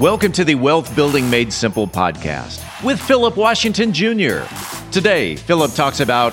Welcome to the Wealth Building Made Simple podcast with Philip Washington, Jr. Today, Philip talks about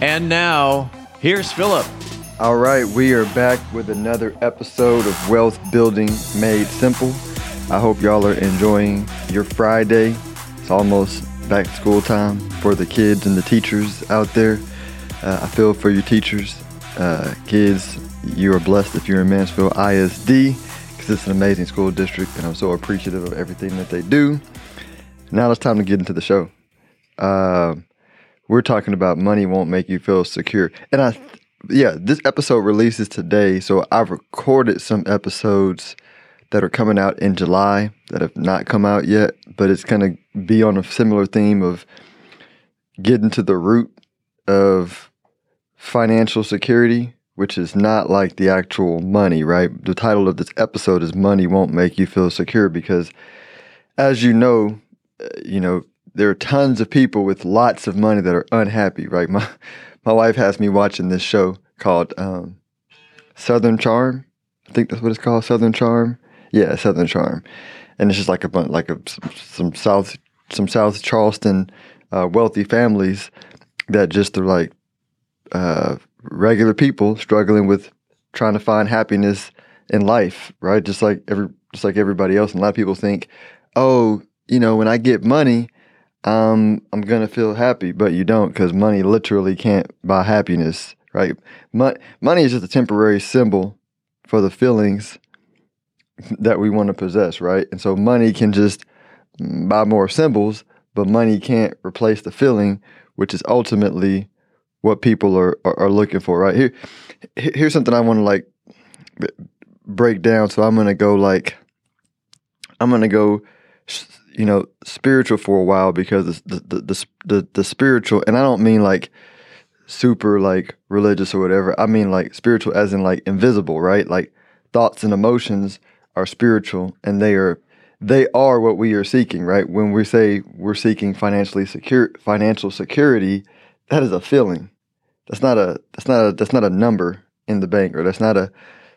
And now, here's Philip. All right, we are back with another episode of Wealth Building Made Simple. I hope y'all are enjoying your Friday. It's almost back to school time for the kids and the teachers out there. I feel for your teachers. Kids, you are blessed if you're in Mansfield ISD because it's an amazing school district, and I'm so appreciative of everything that they do. Now it's time to get into the show. We're talking about money won't make you feel secure. And this episode releases today. So I've recorded some episodes that are coming out in July that have not come out yet, but it's going to be on a similar theme of getting to the root of financial security, which is not like the actual money, right? The title of this episode is Money Won't Make You Feel Secure because, as you know, there are tons of people with lots of money that are unhappy, right? My wife has me watching this show called Southern Charm. I think that's what it's called, Southern Charm. Yeah, Southern Charm. And it's just like some South Charleston wealthy families that just are like regular people struggling with trying to find happiness in life, right? Just like everybody else. And a lot of people think, oh, you know, when I get money, I'm going to feel happy, but you don't, because money literally can't buy happiness, right? Money is just a temporary symbol for the feelings that we want to possess, right? And so money can just buy more symbols, but money can't replace the feeling, which is ultimately what people are looking for, right? Here's something I want to like break down. So I'm going to go you know, spiritual for a while, because the spiritual, and I don't mean like super like religious or whatever. I mean like spiritual as in like invisible, right? Like thoughts and emotions are spiritual, and they are what we are seeking, right? When we say we're seeking financial security, that is a feeling. That's not a number in the bank, or that's not a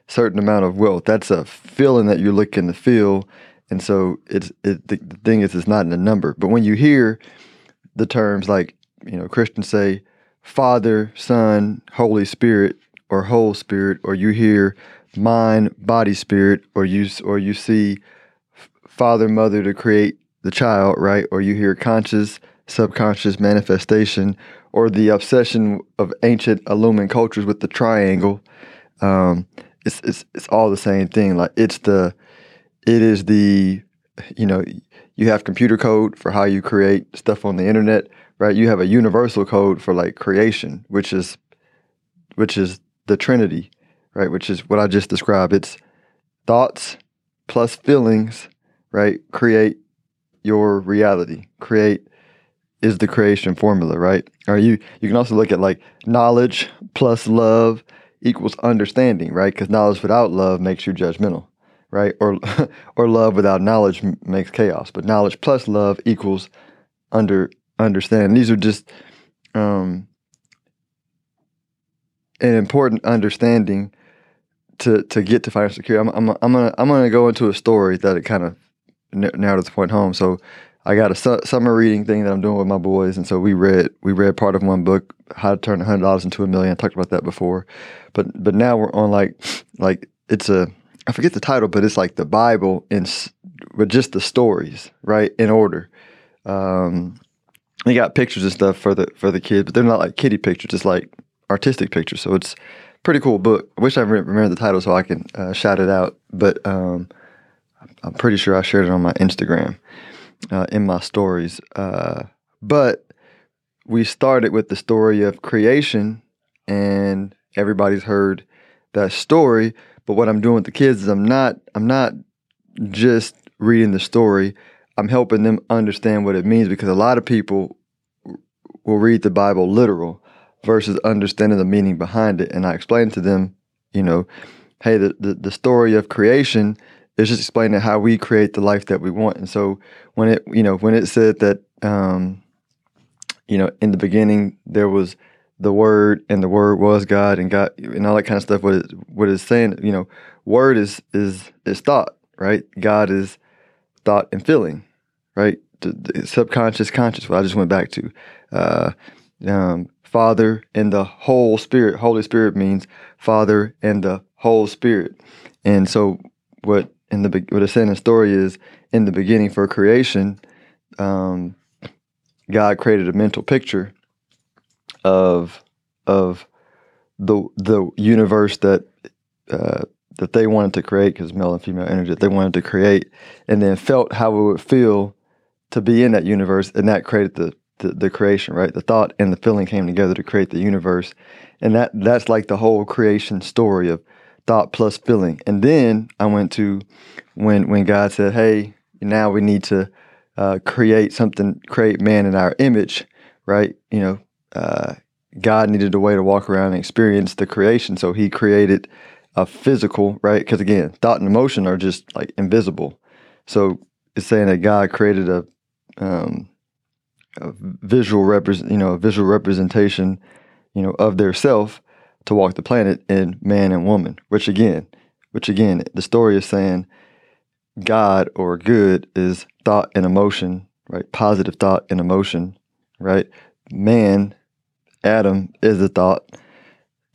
certain amount of wealth. That's a feeling that you're looking to feel. And so the thing is, it's not in a number. But when you hear the terms like, you know, Christians say Father, Son, Holy Spirit, or Whole Spirit, or you hear mind, body, spirit, or you see father, mother to create the child, right? Or you hear conscious, subconscious manifestation, or the obsession of ancient Illumined cultures with the triangle. It's all the same thing. Like it is the, you know, you have computer code for how you create stuff on the internet, right? You have a universal code for like creation, which is the Trinity, right? Which is what I just described. It's thoughts plus feelings, right? Create your reality. Create is the creation formula, right? Or you can also look at like knowledge plus love equals understanding, right? Because knowledge without love makes you judgmental. Right? Or love without knowledge makes chaos, but knowledge plus love equals understanding. These are just an important understanding to get to financial security. I'm gonna go into a story that it kind of narrows the point home. So I got a summer reading thing that I'm doing with my boys, and so we read part of one book, How to Turn $100 into $1 Million. I talked about that before, but now we're on like it's a, I forget the title, but it's like the Bible with just the stories, right, in order. They got pictures and stuff for the kids, but they're not like kiddie pictures, it's like artistic pictures. So it's a pretty cool book. I wish I remember the title so I can shout it out, but I'm pretty sure I shared it on my Instagram in my stories. But we started with the story of creation, and everybody's heard that story. But what I'm doing with the kids is I'm not just reading the story, I'm helping them understand what it means, because a lot of people will read the Bible literal versus understanding the meaning behind it. And I explained to them, you know, hey, the story of creation is just explaining how we create the life that we want. And so when it, you know, when it said that, you know, in the beginning there was the Word, and the Word was God, and God, and all that kind of stuff. What it's saying, you know, Word is thought, right? God is thought and feeling, right? The subconscious, conscious. What I just went back to, Father and the whole Spirit. Holy Spirit means Father and the whole Spirit. And so what it's saying in the story is, in the beginning for creation, God created a mental picture of the universe that they wanted to create, because male and female energy that they wanted to create, and then felt how it would feel to be in that universe, and that created the creation, right? The thought and the feeling came together to create the universe, and that's like the whole creation story of thought plus feeling. And then I went to when God said, "Hey, now we need to create man in our image," right? You know. God needed a way to walk around and experience the creation, so he created a physical, right? Because again, thought and emotion are just like invisible. So it's saying that God created a visual representation, you know, of their self to walk the planet in man and woman. Which again, the story is saying God or good is thought and emotion, right? Positive thought and emotion, right? Man, Adam is the thought,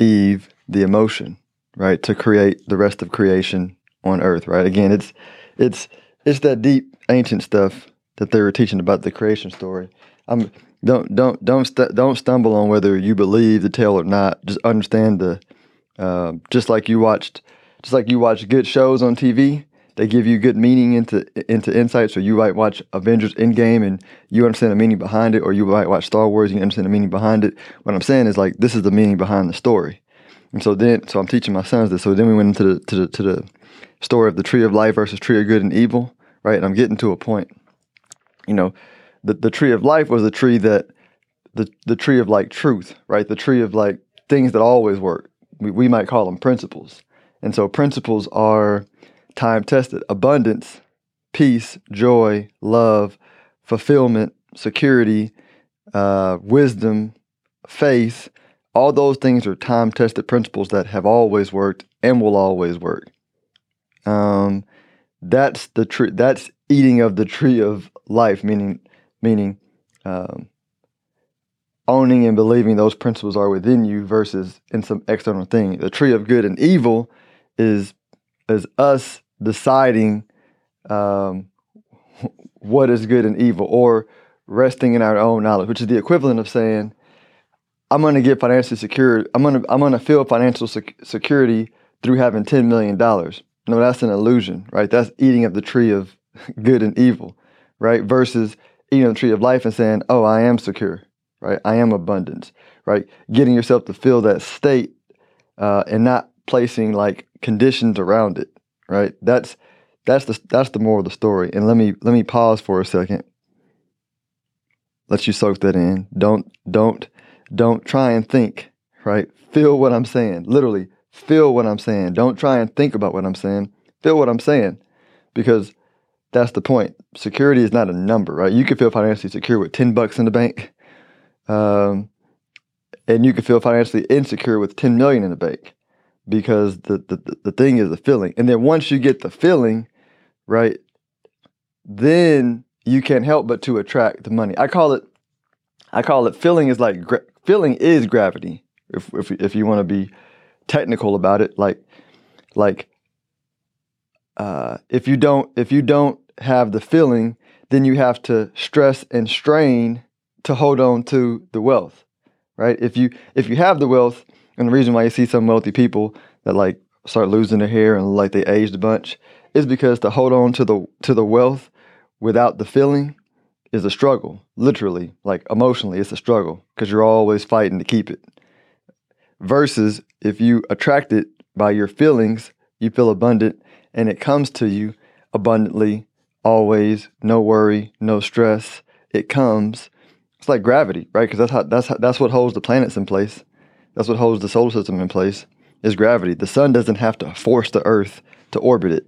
Eve the emotion, right? To create the rest of creation on earth, right? Again, it's that deep ancient stuff that they were teaching about the creation story. Don't stumble on whether you believe the tale or not. Just understand just like you watch good shows on TV. They give you good meaning into insight. So you might watch Avengers Endgame and you understand the meaning behind it, or you might watch Star Wars and you understand the meaning behind it. What I'm saying is, like, this is the meaning behind the story. And so I'm teaching my sons this. So then we went into the story of the tree of life versus tree of good and evil, right? And I'm getting to a point. You know, the tree of life was a tree that the tree of like truth, right? The tree of like things that always work. We might call them principles. And so principles are time-tested: abundance, peace, joy, love, fulfillment, security, wisdom, faith. All those things are time-tested principles that have always worked and will always work. That's the tree. That's eating of the tree of life, meaning owning and believing those principles are within you versus in some external thing. The tree of good and evil is us deciding what is good and evil, or resting in our own knowledge, which is the equivalent of saying, I'm going to get financially secure. I'm going to feel financial security through having $10 million. No, that's an illusion, right? That's eating of the tree of good and evil, right? Versus eating of the tree of life and saying, oh, I am secure, right? I am abundance, right? Getting yourself to feel that state and not placing like conditions around it, right? That's the moral of the story. And let me pause for a second. Let you soak that in. Don't try and think, right? Feel what I'm saying. Literally, feel what I'm saying. Don't try and think about what I'm saying. Feel what I'm saying, because that's the point. Security is not a number, right? You can feel financially secure with $10 in the bank, and you can feel financially insecure with $10 million in the bank. Because the thing is the feeling. And then once you get the feeling, right, then you can't help but to attract the money. I call it feeling is like, feeling is gravity. If you want to be technical about it, if you don't have the feeling, then you have to stress and strain to hold on to the wealth, right? If you have the wealth. And the reason why you see some wealthy people that like start losing their hair and like they aged a bunch is because to hold on to the wealth without the feeling is a struggle. Literally, like emotionally, it's a struggle because you're always fighting to keep it. Versus if you attract it by your feelings, you feel abundant and it comes to you abundantly always, no worry, no stress. It comes. It's like gravity, right? Because that's what holds the planets in place. That's what holds the solar system in place is gravity. The sun doesn't have to force the Earth to orbit it;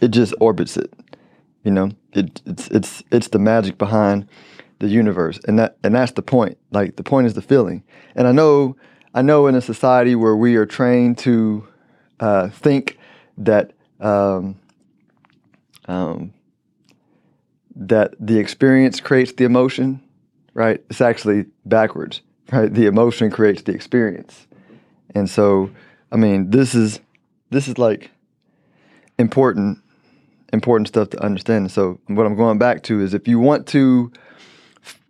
it just orbits it. You know, it's the magic behind the universe, and that's the point. Like the point is the feeling. And I know, in a society where we are trained to think that that the experience creates the emotion, right? It's actually backwards, right? The emotion creates the experience. And so, I mean, this is like important stuff to understand. So what I'm going back to is if you want to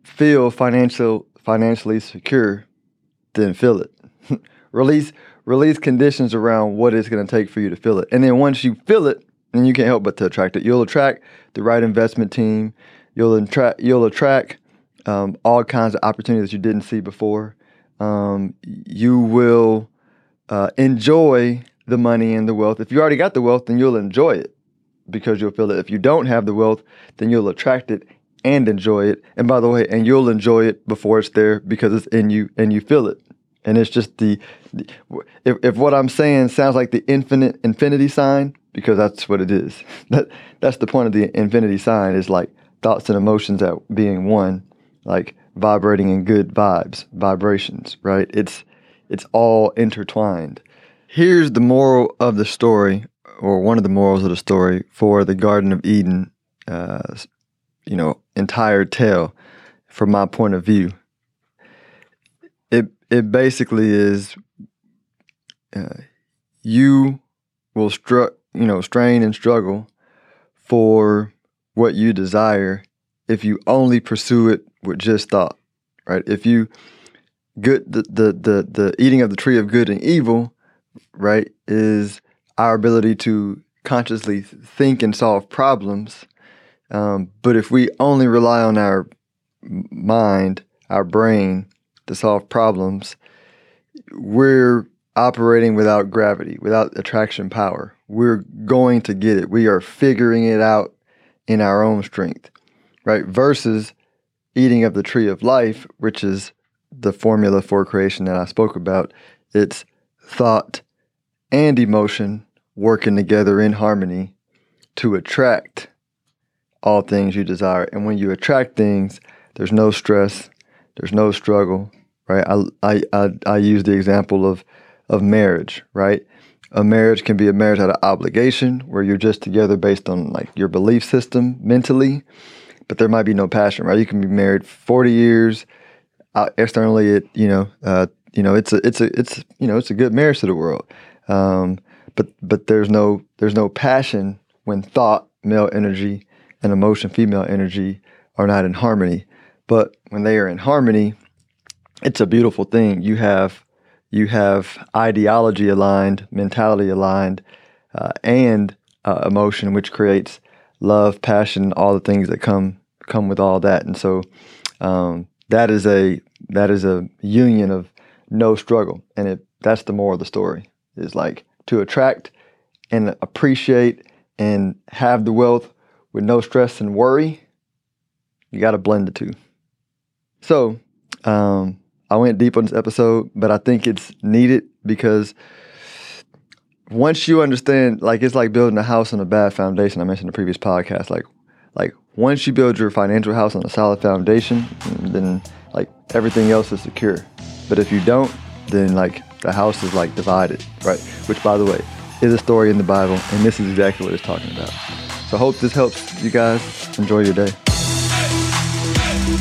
feel financially secure, then feel it. Release conditions around what it's going to take for you to feel it. And then once you feel it, then you can't help but to attract it. You'll attract the right investment team. You'll attract all kinds of opportunities you didn't see before. You will enjoy the money and the wealth. If you already got the wealth, then you'll enjoy it because you'll feel it. If you don't have the wealth, then you'll attract it and enjoy it. And by the way, and you'll enjoy it before it's there because it's in you and you feel it. And it's just if what I'm saying sounds like the infinity sign, because that's what it is. That's the point of the infinity sign is like thoughts and emotions at being one, like vibrating in good vibes, vibrations, right? It's all intertwined. Here's the moral of the story, or one of the morals of the story for the Garden of Eden, entire tale from my point of view. It basically is you will strain and struggle for what you desire if you only pursue it with just thought, right? If you the eating of the tree of good and evil, right, is our ability to consciously think and solve problems. But if we only rely on our mind, our brain, to solve problems, we're operating without gravity, without attraction power. We're going to get it. We are figuring it out in our own strength, right? Versus eating of the tree of life, which is the formula for creation that I spoke about. It's thought and emotion working together in harmony to attract all things you desire. And when you attract things, there's no stress. There's no struggle, right? I use the example of marriage, right? A marriage can be a marriage out of obligation where you're just together based on like your belief system mentally, but there might be no passion, right? You can be married 40 years. Externally, it's a good marriage to the world. But there's no passion when thought, male energy, and emotion, female energy, are not in harmony. But when they are in harmony, it's a beautiful thing. You have ideology aligned, mentality aligned, and emotion, which creates love, passion, all the things that come with all that. And so that is a union of no struggle. And that's the moral of the story is like to attract and appreciate and have the wealth with no stress and worry. You got to blend the two. So I went deep on this episode, but I think it's needed because once you understand, like it's like building a house on a bad foundation. I mentioned in the previous podcast, like once you build your financial house on a solid foundation, then like everything else is secure. But if you don't, then like the house is like divided, right? Which, by the way, is a story in the Bible, and this is exactly what it's talking about. So I hope this helps you guys. Enjoy your day.